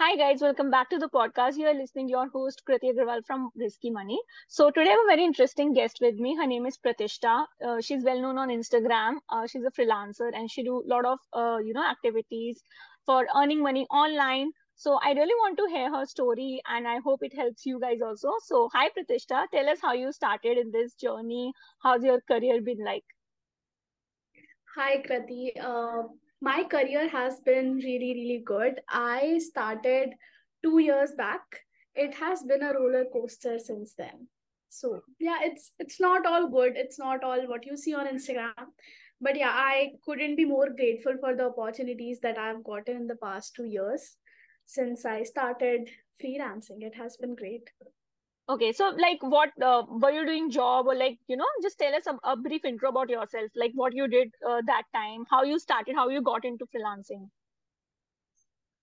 Hi guys, welcome back to the podcast. You are listening to your host Kriti Agrawal from Risky Money. So today I have a very interesting guest with me. Her name is Pratistha. She's well known on Instagram. She's a freelancer and she do a lot of activities for earning money online. So I really want to hear her story and I hope it helps you guys also. So hi Pratistha, tell us how you started in this journey. How's your career been like? Hi Kriti. My career has been really, really good. I started 2 years back. It has been a roller coaster since then. So yeah, it's not all good. It's not all what you see on Instagram. But yeah, I couldn't be more grateful for the opportunities that I've gotten in the past 2 years since I started freelancing. It has been great. Okay, so like what were you doing job or like, you know, just tell us a brief intro about yourself, like what you did that time, how you started, how you got into freelancing.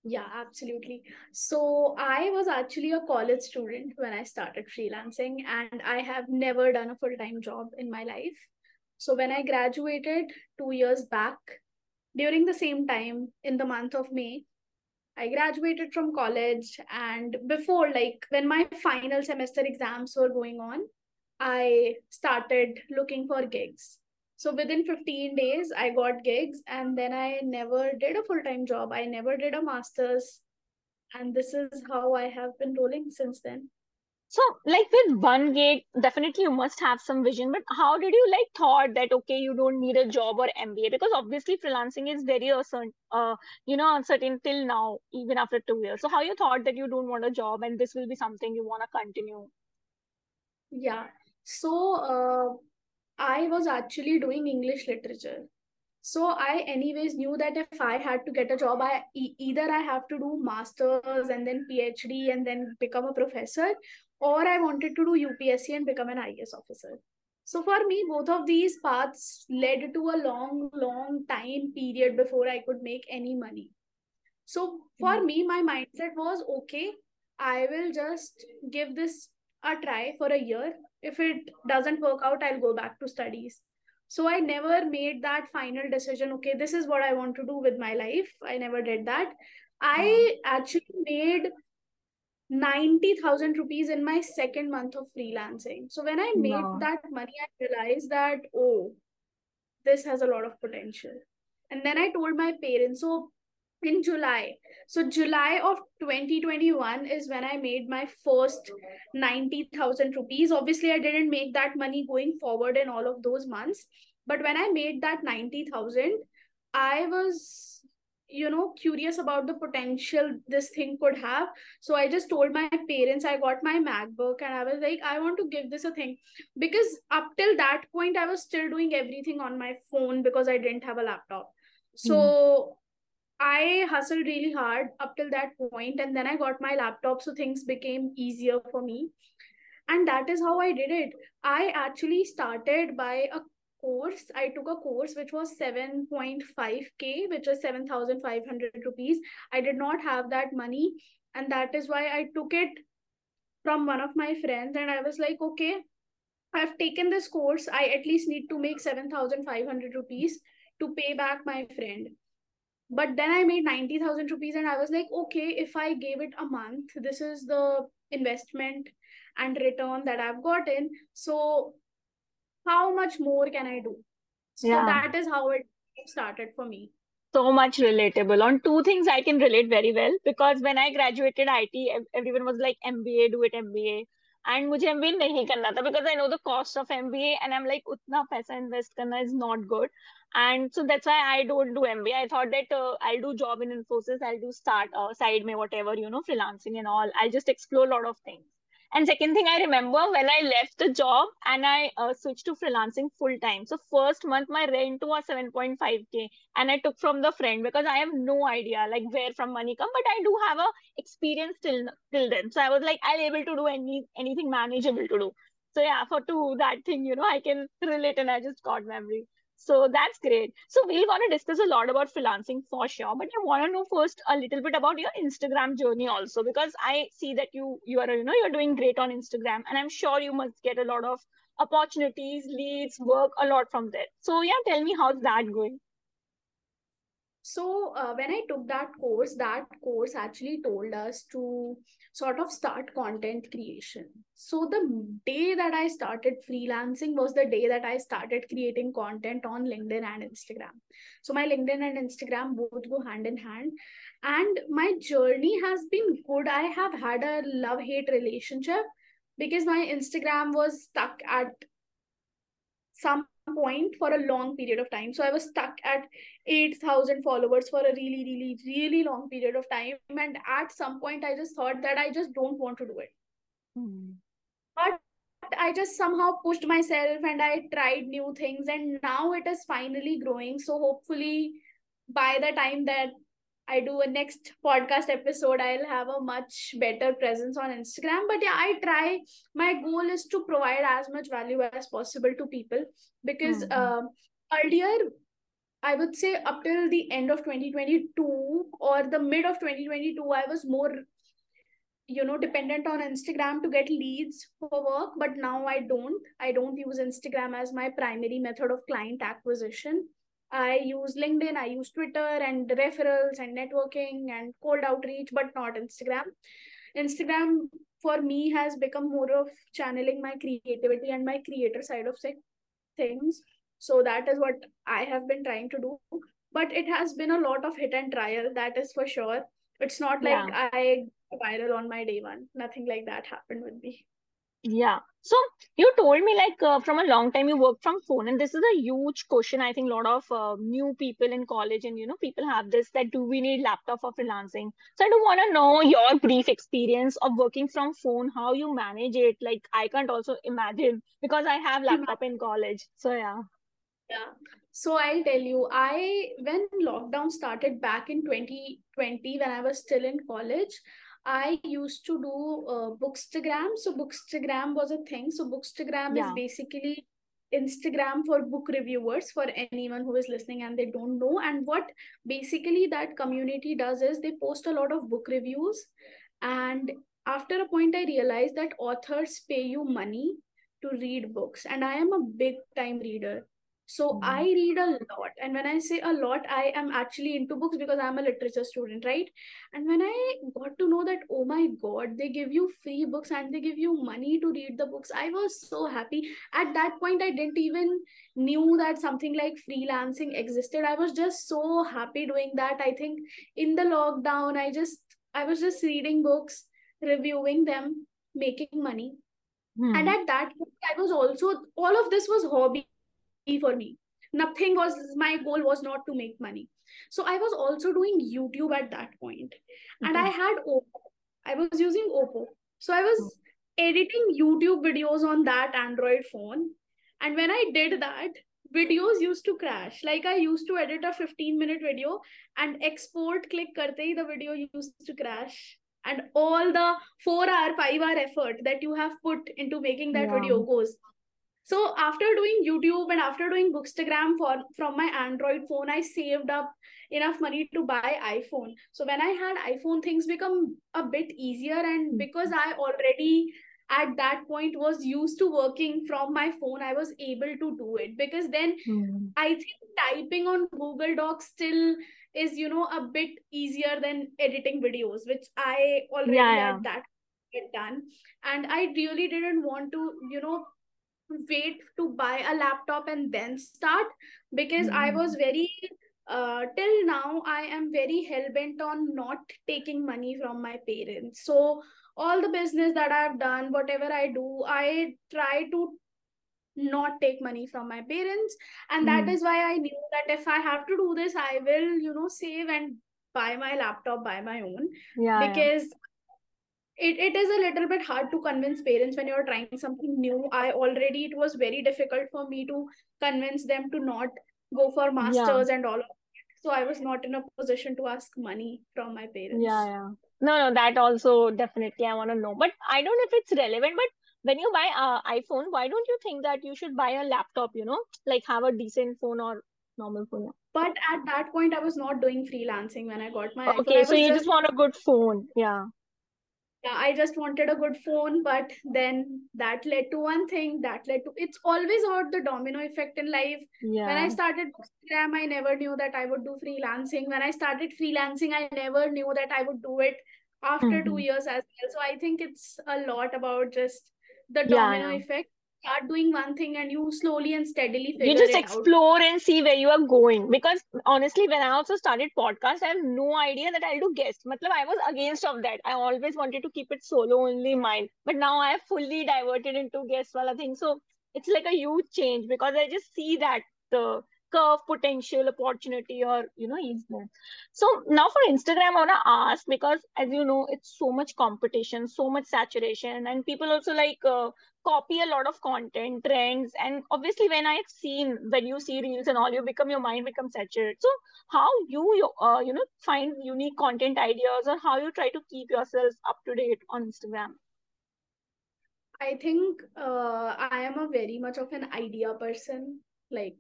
Yeah, absolutely. So I was actually a college student when I started freelancing and I have never done a full-time job in my life. So when I graduated 2 years back, during the same time in the month of May, I graduated from college and before, like when my final semester exams were going on, I started looking for gigs. So within 15 days, I got gigs and then I never did a full-time job. I never did a master's. And this is how I have been rolling since then. So like with one gig, definitely you must have some vision, but how did you like thought that, okay, you don't need a job or MBA? Because obviously freelancing is very uncertain till now, even after 2 years. So how you thought that you don't want a job and this will be something you want to continue? Yeah. So I was actually doing English literature. So I anyways knew that if I had to get a job, I either have to do master's and then PhD and then become a professor, or I wanted to do UPSC and become an IAS officer. So for me, both of these paths led to a long, long time period before I could make any money. So for me, my mindset was, okay, I will just give this a try for a year. If it doesn't work out, I'll go back to studies. So I never made that final decision, okay, this is what I want to do with my life. I never did that. I actually made 90,000 rupees in my second month of freelancing. So when I made that money, I realized that, oh, this has a lot of potential. And then I told my parents, so in July. So July of 2021 is when I made my first 90,000 rupees. Obviously, I didn't make that money going forward in all of those months. But when I made that 90,000, I was, curious about the potential this thing could have. So I just told my parents, I got my MacBook and I was like, I want to give this a thing. Because up till that point, I was still doing everything on my phone because I didn't have a laptop. So I hustled really hard up till that point and then I got my laptop, so things became easier for me. And that is how I did it. I actually started by a course. I took a course which was 7.5K, which was 7,500 rupees. I did not have that money and that is why I took it from one of my friends and I was like, okay, I've taken this course. I at least need to make 7,500 rupees to pay back my friend. But then I made 90,000 rupees and I was like, okay, if I gave it a month, this is the investment and return that I've gotten. So how much more can I do? So that is how it started for me. So much relatable. On two things I can relate very well, because when I graduated IT, everyone was like, MBA, do it MBA. And mujhe MBA nahi karna tha because I know the cost of MBA and I'm like utna paisa invest karna is not good. And so that's why I don't do MBA. I thought that I'll do job in Infosys, I'll do side mein whatever, freelancing and all. I'll just explore a lot of things. And second thing I remember when I left the job and I switched to freelancing full time. So first month my rent was 7.5K and I took from the friend because I have no idea like where from money come, but I do have a experience till then. So I was like, I'll able to do anything manageable to do. So yeah, I can relate and I just got memory. So that's great. So we're going to discuss a lot about freelancing for sure. But I want to know first a little bit about your Instagram journey also, because I see that you're doing great on Instagram and I'm sure you must get a lot of opportunities, leads, work a lot from there. So yeah, tell me how's that going? So when I took that course actually told us to sort of start content creation. So the day that I started freelancing was the day that I started creating content on LinkedIn and Instagram. So my LinkedIn and Instagram both go hand in hand. And my journey has been good. I have had a love-hate relationship because my Instagram was stuck at some point for a long period of time. So I was stuck at 8,000 followers for a really long period of time. And at some point I just thought that I just don't want to do it. But I just somehow pushed myself and I tried new things, and now it is finally growing. So hopefully by the time that I do a next podcast episode, I'll have a much better presence on Instagram. But yeah, I try. My goal is to provide as much value as possible to people, because earlier, I would say up till the end of 2022 or the mid of 2022, I was more, you know, dependent on Instagram to get leads for work. But now I don't. I don't use Instagram as my primary method of client acquisition. I use LinkedIn, I use Twitter and referrals and networking and cold outreach, but not Instagram. Instagram for me has become more of channeling my creativity and my creator side of things. So that is what I have been trying to do. But it has been a lot of hit and trial, that is for sure. It's not like I got viral on my day one. Nothing like that happened with me. Yeah. So you told me like from a long time you work from phone, and this is a huge question. I think a lot of new people in college and, you know, people have this that do we need laptop for freelancing? So I do want to know your brief experience of working from phone, how you manage it. Like I can't also imagine because I have laptop in college. So yeah. Yeah. So I'll tell you, when lockdown started back in 2020, when I was still in college, I used to do Bookstagram. So Bookstagram was a thing. So Bookstagram is basically Instagram for book reviewers, for anyone who is listening and they don't know. And what basically that community does is they post a lot of book reviews. And after a point, I realized that authors pay you money to read books. And I am a big time reader. So I read a lot. And when I say a lot, I am actually into books because I'm a literature student, right? And when I got to know that, oh my God, they give you free books and they give you money to read the books, I was so happy. At that point, I didn't even knew that something like freelancing existed. I was just so happy doing that. I think in the lockdown, I was just reading books, reviewing them, making money. And at that point, I was also, all of this was hobby for me. Nothing was, my goal was not to make money. So I was also doing YouTube at that point. And I had Oppo. I was using Oppo. So I was editing YouTube videos on that Android phone. And when I did that, videos used to crash. Like I used to edit a 15-minute video and export, click karte hi the video used to crash. And all the 4-hour, 5-hour effort that you have put into making that video goes. So after doing YouTube and after doing Bookstagram from my Android phone, I saved up enough money to buy iPhone. So when I had iPhone, things become a bit easier. And because I already at that point was used to working from my phone, I was able to do it. Because then I think typing on Google Docs still is, you know, a bit easier than editing videos, which I already had that get done. And I really didn't want to, you know, wait to buy a laptop and then start, because I was very till now I am very hell-bent on not taking money from my parents. So all the business that I've done, whatever I do, I try to not take money from my parents. And that is why I knew that if I have to do this, I will, you know, save and buy my laptop by my own. It is a little bit hard to convince parents when you're trying something new. It was very difficult for me to convince them to not go for masters and all of that. So I was not in a position to ask money from my parents. No, that also definitely I want to know. But I don't know if it's relevant, but when you buy an iPhone, why don't you think that you should buy a laptop, you know, like have a decent phone or normal phone? But at that point, I was not doing freelancing when I got my iPhone. Okay, so you just want a good phone. I just wanted a good phone, but then that led to one thing, that led to, it's always about the domino effect in life. Yeah. When I started Bookstagram, I never knew that I would do freelancing. When I started freelancing, I never knew that I would do it after 2 years as well. So I think it's a lot about just the domino effect. Start doing one thing and you slowly and steadily figure it out. You just explore and see where you are going. Because honestly, when I also started podcast, I have no idea that I'll do guests. Matlab, I was against of that. I always wanted to keep it solo only mine. But now I have fully diverted into guest wala thing. So it's like a huge change because I just see that the curve, potential, opportunity, or is there. So now for Instagram, I want to ask, because as you know, it's so much competition, so much saturation, and people also like copy a lot of content trends. And obviously, when you see reels and all, your mind becomes saturated. So how you find unique content ideas, or how you try to keep yourself up to date on Instagram? I think I am a very much of an idea person. Like,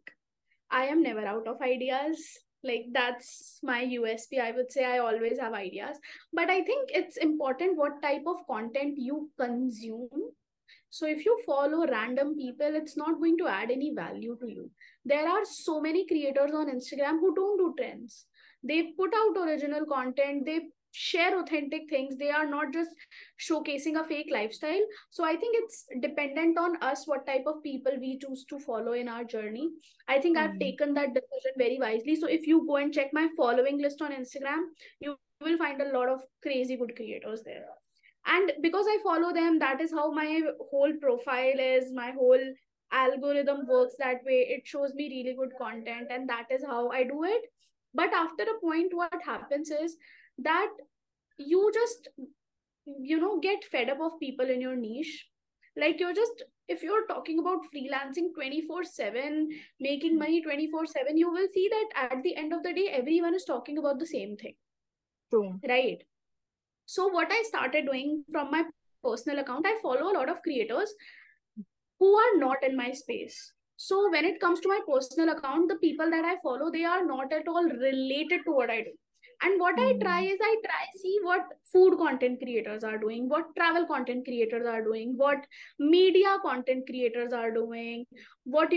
I am never out of ideas. Like, that's my USP. I would say I always have ideas. But I think it's important what type of content you consume. So if you follow random people, it's not going to add any value to you. There are so many creators on Instagram who don't do trends. They put out original content. They share authentic things. They are not just showcasing a fake lifestyle. So I think it's dependent on us what type of people we choose to follow in our journey. I think I've taken that decision very wisely. So if you go and check my following list on Instagram, you will find a lot of crazy good creators there. And because I follow them, that is how my whole profile is, my whole algorithm works that way. It shows me really good content, and that is how I do it. But after a point, what happens is that you just, get fed up of people in your niche. Like, if you're talking about freelancing 24/7, making money 24/7, you will see that at the end of the day, everyone is talking about the same thing. True. Right. So what I started doing from my personal account, I follow a lot of creators who are not in my space. So when it comes to my personal account, the people that I follow, they are not at all related to what I do. And what I try is see what food content creators are doing, what travel content creators are doing, what media content creators are doing, what,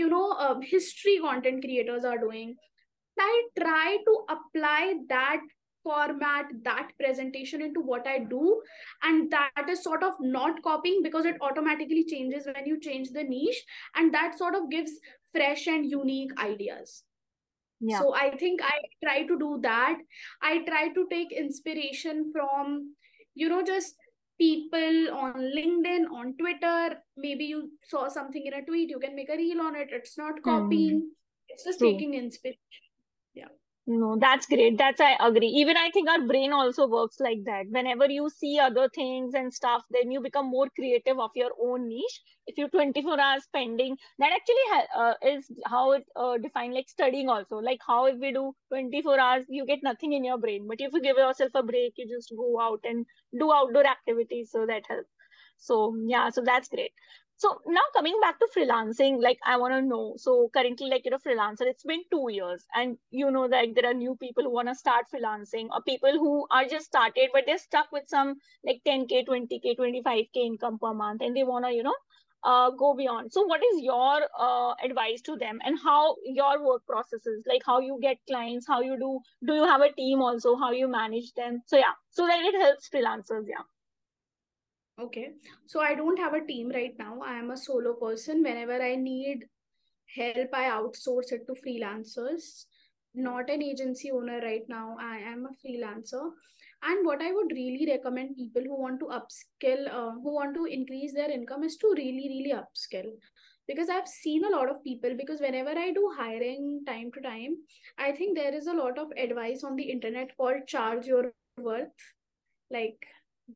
history content creators are doing. I try to apply that format, that presentation into what I do. And that is sort of not copying, because it automatically changes when you change the niche. And that sort of gives fresh and unique ideas. Yeah. So I think I try to do that. I try to take inspiration from, just people on LinkedIn, on Twitter. Maybe you saw something in a tweet, you can make a reel on it. It's not copying. It's just taking inspiration. Yeah. No, that's great. I agree. Even I think our brain also works like that. Whenever you see other things and stuff, then you become more creative of your own niche. If you're 24 hours spending, that actually is how it defined, like studying also. Like how if we do 24 hours, you get nothing in your brain. But if you give yourself a break, you just go out and do outdoor activities. So that helps. So yeah, so that's great. So now coming back to freelancing, like I want to know, so currently like freelancer, it's been 2 years and like there are new people who want to start freelancing or people who are just started, but they're stuck with some like 10K, 20K, 25K income per month and they want to, go beyond. So what is your advice to them and how your work processes, like how you get clients, how you do you have a team also, how you manage them? So yeah, so that it helps freelancers, yeah. Okay, so I don't have a team right now. I am a solo person. Whenever I need help, I outsource it to freelancers. Not an agency owner right now. I am a freelancer. And what I would really recommend people who want to upskill, who want to increase their income is to really, really upskill. Because I've seen a lot of people, because whenever I do hiring time to time, I think there is a lot of advice on the internet called charge your worth. Like,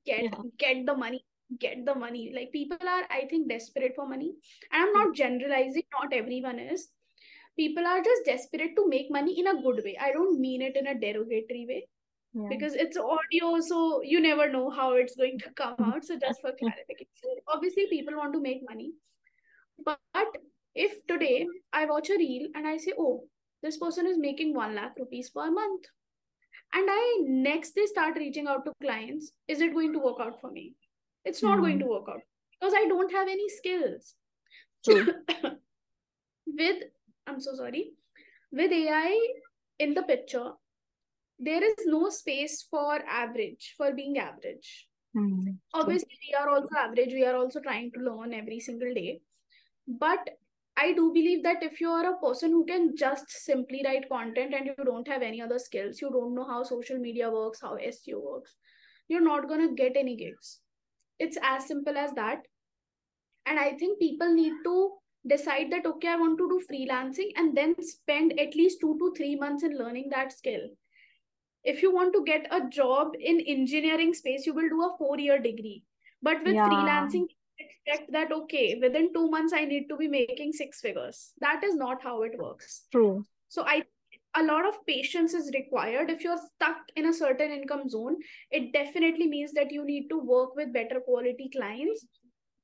get the money. Get the money. Like, people are, I think, desperate for money. And I'm not generalizing, not everyone is. People are just desperate to make money in a good way. I don't mean it in a derogatory way. Yeah. Because it's audio, so you never know how it's going to come out. So just for clarification, obviously people want to make money. But if today I watch a reel and I say, oh, this person is making 1 lakh rupees per month. and I next day start reaching out to clients, is it going to work out for me? It's not going to work out because I don't have any skills. True. With AI in the picture, there is no space for average, for being average. Obviously, we are also average. We are also trying to learn every single day. But I do believe that if you are a person who can just simply write content and you don't have any other skills, you don't know how social media works, how SEO works, you're not going to get any gigs. It's as simple as that. And I think people need to decide that, okay, I want to do freelancing, and then spend at least 2 to 3 months in learning that skill. If you want to get a job in engineering space, you will do a 4-year degree. But with freelancing, expect that, okay, within 2 months, I need to be making 6 figures. That is not how it works. True. So a lot of patience is required. If you're stuck in a certain income zone, it definitely means that you need to work with better quality clients.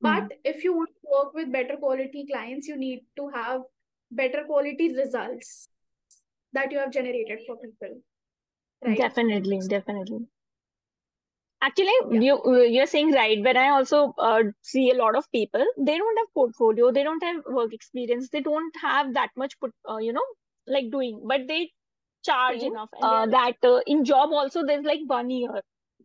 But if you want to work with better quality clients, you need to have better quality results that you have generated for people. Right. Definitely. Actually, you're saying right, but I also see a lot of people, they don't have portfolio, they don't have work experience, they don't have that much, but they charge enough. In job also, there's like 1 year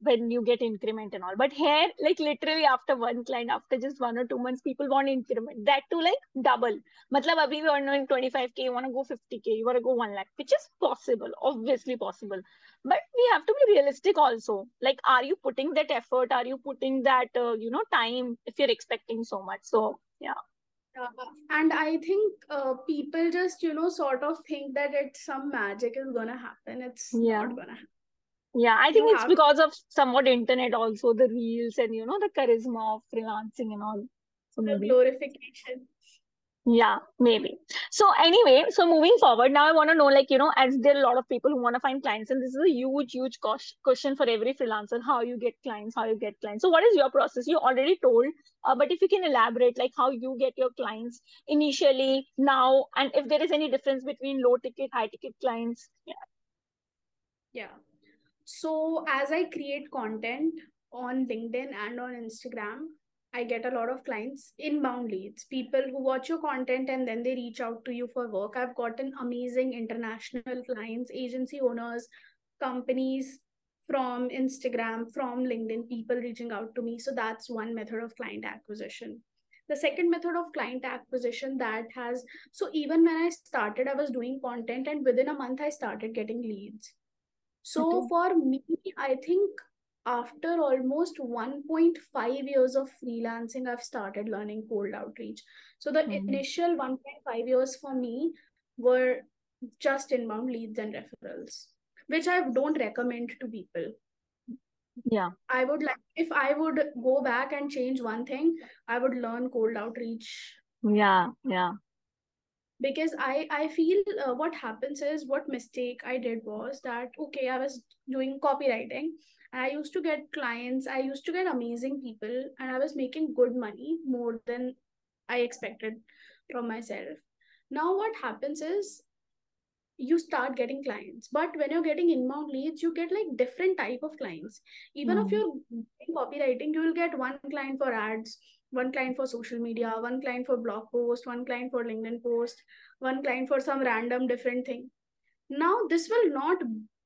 when you get increment and all. But here, like literally after one client, after just 1 or 2 months, people want increment. That too, like double. Matlab, abhi we are earning 25K, you want to go 50K, you want to go 1 lakh, which is possible, obviously possible. But we have to be realistic also. Like, are you putting that effort? Are you putting that, time if you're expecting so much? So, yeah. And I think people just, sort of think that it's some magic is going to happen. It's not going to happen. Yeah, I think it's because of somewhat internet also, the reels and, the charisma of freelancing and all. So maybe. Glorification. Yeah, maybe. So anyway, so moving forward, now I want to know, as there are a lot of people who want to find clients, and this is a huge, huge question for every freelancer, how you get clients. So what is your process? You already told, but if you can elaborate, like how you get your clients initially, now, and if there is any difference between low ticket, high ticket clients. Yeah. So as I create content on LinkedIn and on Instagram, I get a lot of clients inbound leads, people who watch your content and then they reach out to you for work. I've gotten amazing international clients, agency owners, companies from Instagram, from LinkedIn, people reaching out to me. So that's one method of client acquisition. The second method of client acquisition so even when I started, I was doing content and within a month I started getting leads. So for me, I think after almost 1.5 years of freelancing, I've started learning cold outreach. So the initial 1.5 years for me were just inbound leads and referrals, which I don't recommend to people. Yeah. I would if I would go back and change one thing, I would learn cold outreach. Yeah. Because I feel what happens is, what mistake I did was that, okay, I was doing copywriting and I used to get clients, I used to get amazing people and I was making good money, more than I expected from myself. Now what happens is you start getting clients, but when you're getting inbound leads, you get like different type of clients. Even if you're doing copywriting, you will get one client for ads, one client for social media, one client for blog post, one client for LinkedIn post, one client for some random different thing. Now, this will not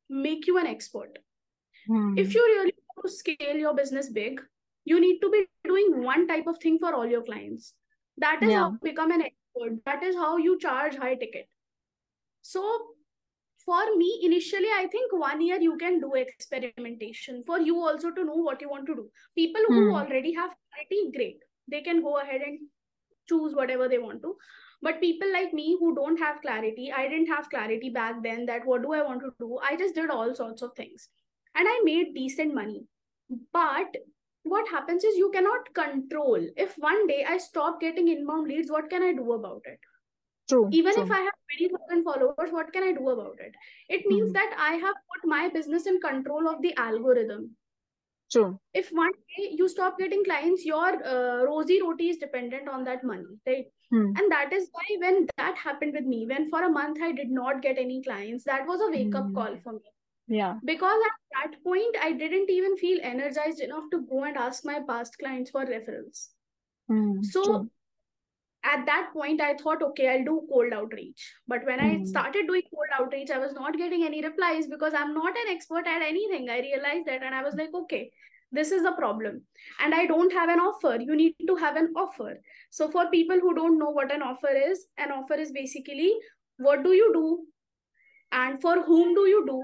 make you an expert. If you really want to scale your business big, you need to be doing one type of thing for all your clients. That is how you become an expert. That is how you charge high ticket. So for me, initially, I think 1 year you can do experimentation for you also to know what you want to do. People who already have clarity, great. They can go ahead and choose whatever they want to. But people like me who don't have clarity, I didn't have clarity back then that what do I want to do? I just did all sorts of things. And I made decent money. But what happens is you cannot control. If one day I stop getting inbound leads, what can I do about it? True. Even if I have 20,000 followers, what can I do about it? It means that I have put my business in control of the algorithm. True. If one day you stop getting clients, your rosy roti is dependent on that money, right? And that is why when that happened with me, when for a month I did not get any clients, that was a wake-up call for me. Yeah. Because at that point, I didn't even feel energized enough to go and ask my past clients for referrals. So at that point, I thought, okay, I'll do cold outreach. But when I started doing cold outreach, I was not getting any replies because I'm not an expert at anything. I realized that and I was like, okay, this is the problem. And I don't have an offer. You need to have an offer. So for people who don't know what an offer is basically, what do you do? And for whom do you do?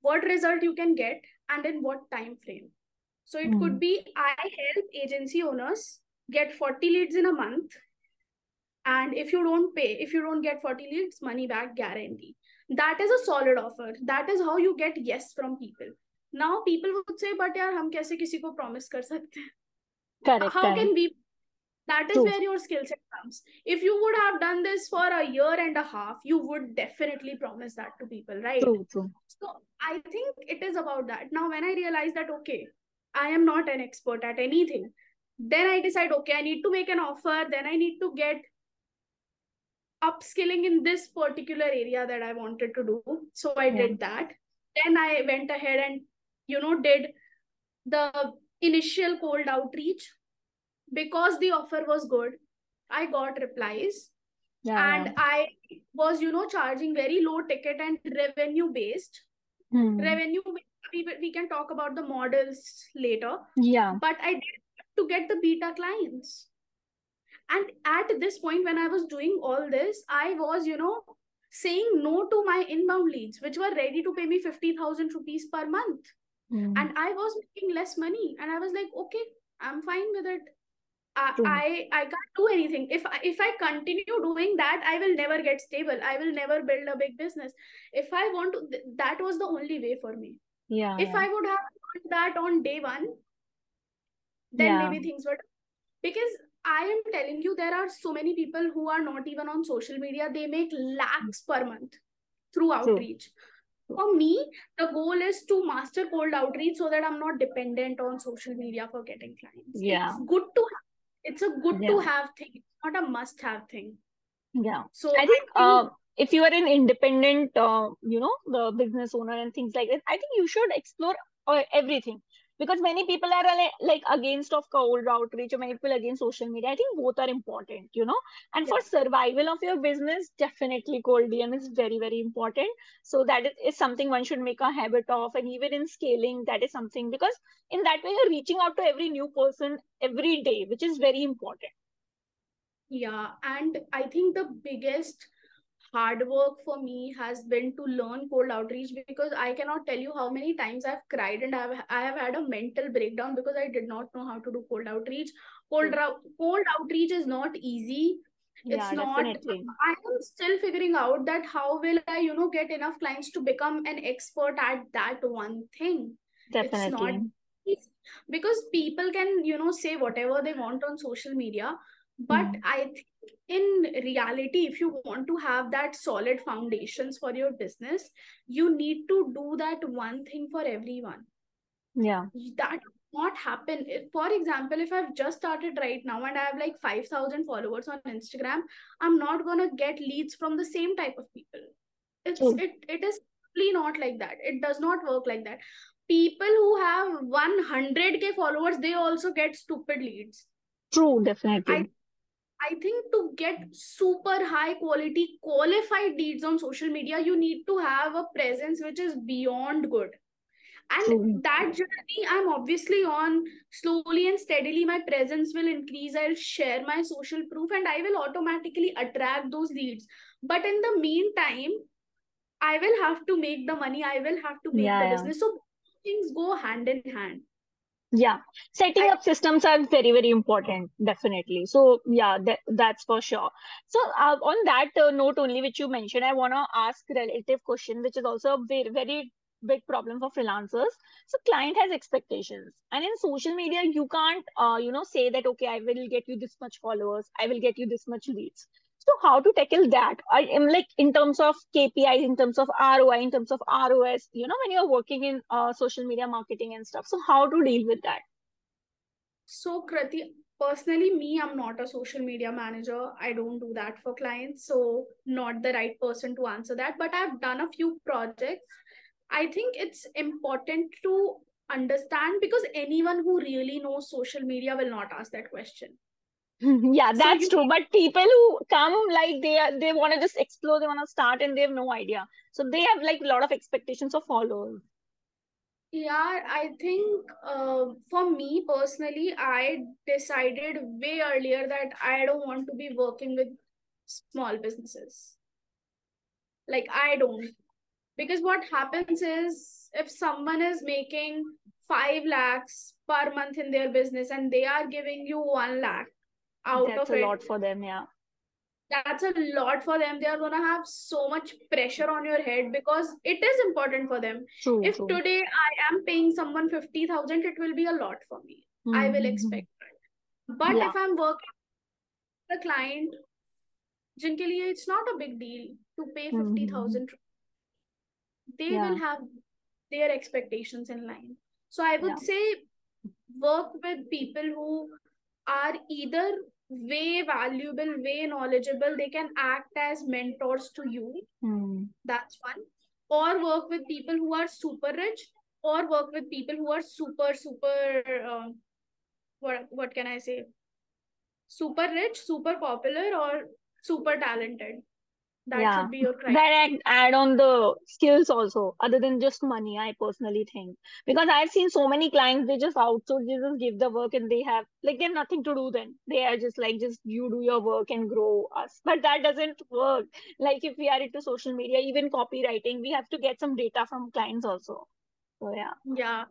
What result you can get and in what time frame? So it could be, I help agency owners get 40 leads in a month. And if you don't pay, if you don't get 40 leads, money back guarantee. That is a solid offer. That is how you get yes from people. Now people would say, but yaar, hum kaise kisi ko promise kar sakte hain? Correct. How can we? That is where your skill set comes. If you would have done this for a year and a half, you would definitely promise that to people, right? True. So I think it is about that. Now, when I realize that, okay, I am not an expert at anything, then I decide, okay, I need to make an offer. Then I need to get upskilling in this particular area that I wanted to do. So I did that. Then I went ahead and, you know, did the initial cold outreach. Because the offer was good, I got replies and I was, you know, charging very low ticket and revenue based. Revenue, we can talk about the models later. But I did to get the beta clients. And at this point, when I was doing all this, I was, you know, saying no to my inbound leads, which were ready to pay me 50,000 rupees per month. And I was making less money. And I was like, okay, I'm fine with it. I can't do anything. If I continue doing that, I will never get stable. I will never build a big business. If I want to, that was the only way for me. I would have done that on day one, then maybe things would. Because I am telling you, there are so many people who are not even on social media. They make lakhs per month through outreach. For me, the goal is to master cold outreach so that I'm not dependent on social media for getting clients. It's good to have. It's a good to have thing. It's not a must have thing. So I think if you are an independent, you know, the business owner and things like that, I think you should explore everything, because many people are like against of cold outreach or many people against social media. I think both are important, you know, and for survival of your business, definitely cold DM is very, very important. So that is something one should make a habit of. And even in scaling, that is something, because in that way, you're reaching out to every new person every day, which is very important. Yeah. And I think the biggest hard work for me has been to learn cold outreach, because I cannot tell you how many times I've cried and I have had a mental breakdown because I did not know how to do cold outreach. Cold outreach is not easy. It's not. Definitely. I am still figuring out that how will I, you know, get enough clients to become an expert at that one thing. Definitely. It's not easy. Because people can, you know, say whatever they want on social media. But I think in reality, if you want to have that solid foundations for your business, you need to do that one thing for everyone. Yeah. That will not happen. For example, if I've just started right now and I have like 5,000 followers on Instagram, I'm not going to get leads from the same type of people. It is simply not like that. It does not work like that. People who have 100K followers, they also get stupid leads. True, definitely. I think to get super high quality, qualified leads on social media, you need to have a presence which is beyond good. And that journey I'm obviously on. Slowly and steadily, my presence will increase. I'll share my social proof and I will automatically attract those leads. But in the meantime, I will have to make the money. I will have to make the business. So things go hand in hand. Yeah, setting up systems are very, very important, definitely. So yeah, that's for sure. So on that note only, which you mentioned, I want to ask relative question, which is also a very, very big problem for freelancers. So client has expectations, and in social media, you can't, you know, say that, okay, I will get you this much followers, I will get you this much leads. So how to tackle that? I am like in terms of KPIs, in terms of ROI, in terms of ROS, you know, when you're working in social media marketing and stuff. So how to deal with that? So Kriti, personally, me, I'm not a social media manager. I don't do that for clients. So not the right person to answer that. But I've done a few projects I think it's important to understand, because anyone who really knows social media will not ask that question. Yeah, that's true. But people who come, like, they want to just explore, they want to start, and they have no idea. So they have like a lot of expectations of followers. Yeah, I think for me personally, I decided way earlier that I don't want to be working with small businesses. Like, I don't. Because what happens is, if someone is making 5 lakhs per month in their business and they are giving you 1 lakh out of it. That's a lot for them, yeah. That's a lot for them. They are going to have so much pressure on your head because it is important for them. True, if true. Today I am paying someone 50,000, it will be a lot for me. Mm-hmm. I will expect that. But yeah, if I'm working with a client, jinke liye it's not a big deal to pay 50,000. They yeah. will have their expectations in line. So I would yeah. say work with people who are either way valuable, way knowledgeable. They can act as mentors to you. That's one. Or work with people who are super rich, or work with people who are super, what can I say? Super rich, super popular, or super talented. That yeah. should be your criteria. That add on the skills also, other than just money, I personally think. Because I've seen so many clients, they just outsource, they just give the work, and they have, like, they have nothing to do then. They are just like, just you do your work and grow us. But that doesn't work. Like, if we are into social media, even copywriting, we have to get some data from clients also. So, yeah. Yeah.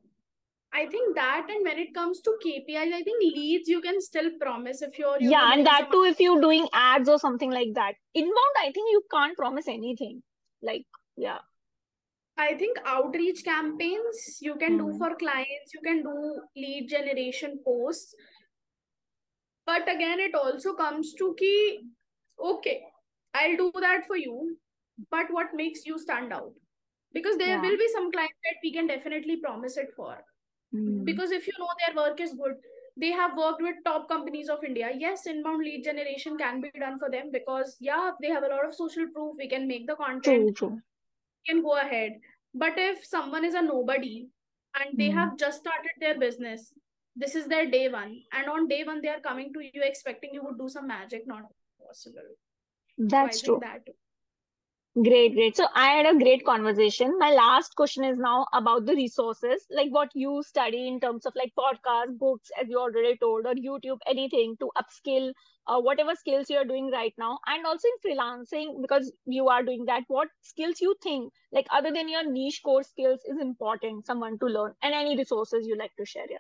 I think that, and when it comes to KPIs, I think leads you can still promise if you're... Yeah, and that too, if you're doing ads or something like that. Inbound, I think you can't promise anything. Like, yeah. I think outreach campaigns you can do for clients, you can do lead generation posts. But again, it also comes to ki, okay, I'll do that for you, but what makes you stand out? Because there yeah. will be some clients that we can definitely promise it for. Because if you know their work is good, they have worked with top companies of India. Yes, inbound lead generation can be done for them because, yeah, they have a lot of social proof. We can make the content. True. We can go ahead. But if someone is a nobody and they have just started their business, this is their day one. And on day one, they are coming to you expecting you would do some magic. Not possible. That's so true. Great. So I had a great conversation. My last question is now about the resources, like what you study in terms of like podcasts, books, as you already told, or YouTube, anything to upskill whatever skills you are doing right now. And also in freelancing, because you are doing that, what skills you think, like other than your niche core skills, is important someone to learn, and any resources you like to share here.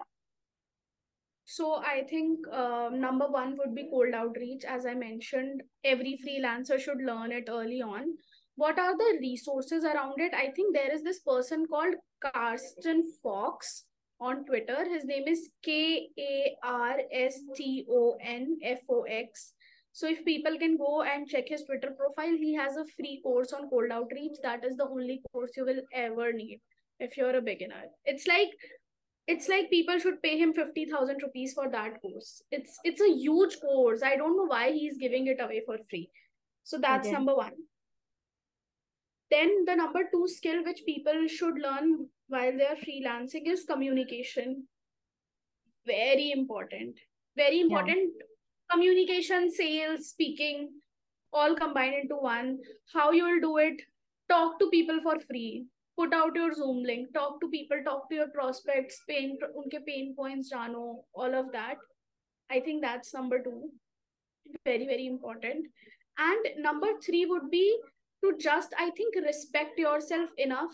So I think number one would be cold outreach. As I mentioned, every freelancer should learn it early on. What are the resources around it? I think there is this person called Karsten Fox on Twitter. His name is KARSTONFOX. So if people can go and check his Twitter profile, he has a free course on cold outreach. That is the only course you will ever need if you're a beginner. It's like people should pay him 50,000 rupees for that course. It's a huge course. I don't know why he's giving it away for free. So that's number one. Then the number two skill which people should learn while they're freelancing is communication. Very important. Very important. Yeah. Communication, sales, speaking, all combined into one. How you will do it. Talk to people for free. Put out your Zoom link. Talk to people. Talk to your prospects. Unke pain points jano. All of that. I think that's number two. Very, very important. And number three would be to just, I think, respect yourself enough.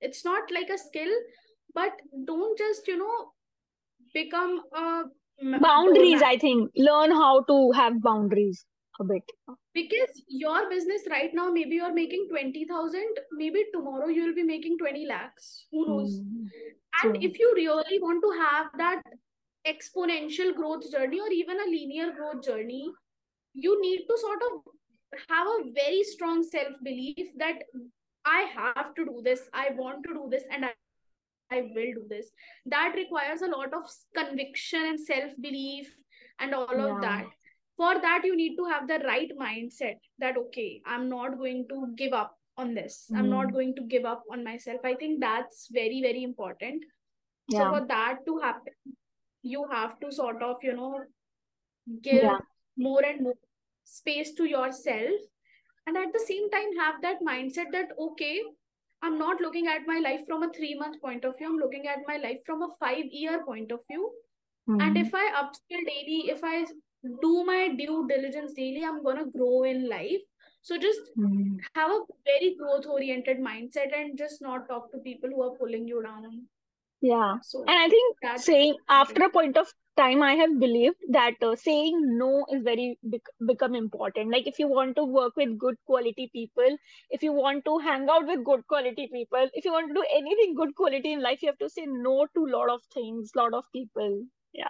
It's not like a skill, but don't just, become a... Boundaries, I think. Learn how to have boundaries a bit. Because your business right now, maybe you're making 20,000, maybe tomorrow you'll be making 20 lakhs. Who knows? And if you really want to have that exponential growth journey or even a linear growth journey, you need to sort of have a very strong self-belief that I have to do this, I want to do this, and I will do this. That requires a lot of conviction and self-belief and all of that. For that, you need to have the right mindset that, okay, I'm not going to give up. on this. Mm-hmm. I'm not going to give up on myself. I think that's very, very important. Yeah. So for that to happen, you have to sort of, you know, give more and more space to yourself. And at the same time, have that mindset that, okay, I'm not looking at my life from a 3-month point of view. I'm looking at my life from a 5-year point of view. Mm-hmm. And if I upskill daily, if I do my due diligence daily, I'm going to grow in life. So just have a very growth-oriented mindset and just not talk to people who are pulling you down. Yeah. So, and I think saying after a point of time, I have believed that saying no is very become important. Like if you want to work with good quality people, if you want to hang out with good quality people, if you want to do anything good quality in life, you have to say no to a lot of things, lot of people. Yeah.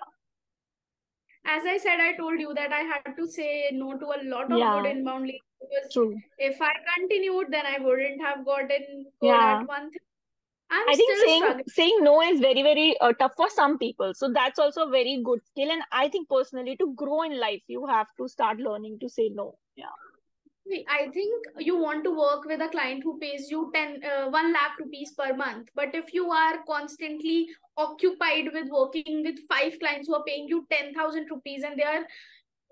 As I said, I told you that I had to say no to a lot of good inbound leads, because if I continued, then I wouldn't have gotten good at one thing. I think saying no is very, very tough for some people. So that's also a very good skill. And I think personally, to grow in life, you have to start learning to say no. Yeah. I think you want to work with a client who pays you 1 lakh rupees per month. But if you are constantly occupied with working with 5 clients who are paying you 10,000 rupees and they are,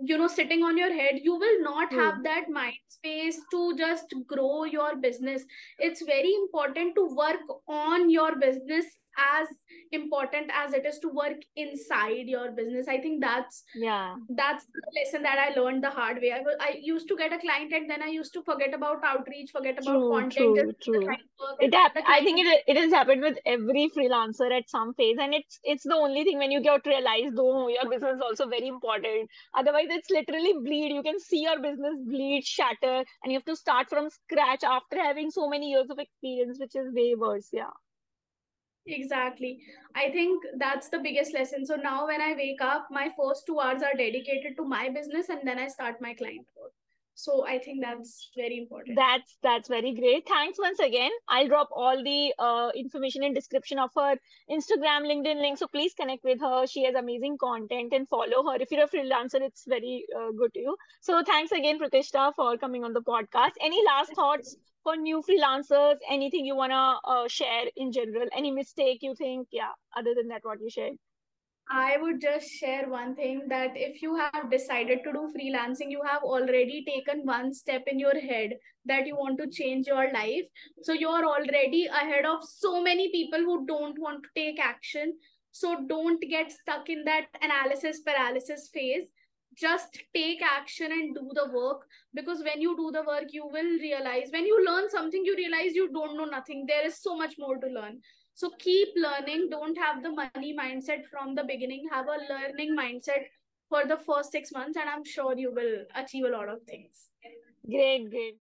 you know, sitting on your head, you will not have that mind space to just grow your business. It's very important to work on your business, as important as it is to work inside your business. I think that's the lesson that I learned the hard way. I used to get a client and then I used to forget about outreach, forget about content. I think it has happened with every freelancer at some phase, and it's the only thing when you get realized, though, your business is also very important. Otherwise, it's literally bleed. You can see your business bleed, shatter, and you have to start from scratch after having so many years of experience, which is way worse. Yeah. Exactly. I think that's the biggest lesson. So now when I wake up, my first 2 hours are dedicated to my business, and then I start my client work. So I think that's very important. That's very great. Thanks once again. I'll drop all the information in description of her Instagram, LinkedIn link. So please connect with her. She has amazing content, and follow her. If you're a freelancer, it's very good to you. So thanks again, Pratistha, for coming on the podcast. Any last thoughts for new freelancers? Anything you want to share in general? Any mistake you think? Yeah, other than that, what you shared? I would just share one thing, that if you have decided to do freelancing, you have already taken one step in your head that you want to change your life. So you're already ahead of so many people who don't want to take action. So don't get stuck in that analysis paralysis phase. Just take action and do the work, because when you do the work, you will realize, when you learn something, you realize you don't know nothing. There is so much more to learn. So keep learning. Don't have the money mindset from the beginning. Have a learning mindset for the first 6 months, and I'm sure you will achieve a lot of things. Great, great.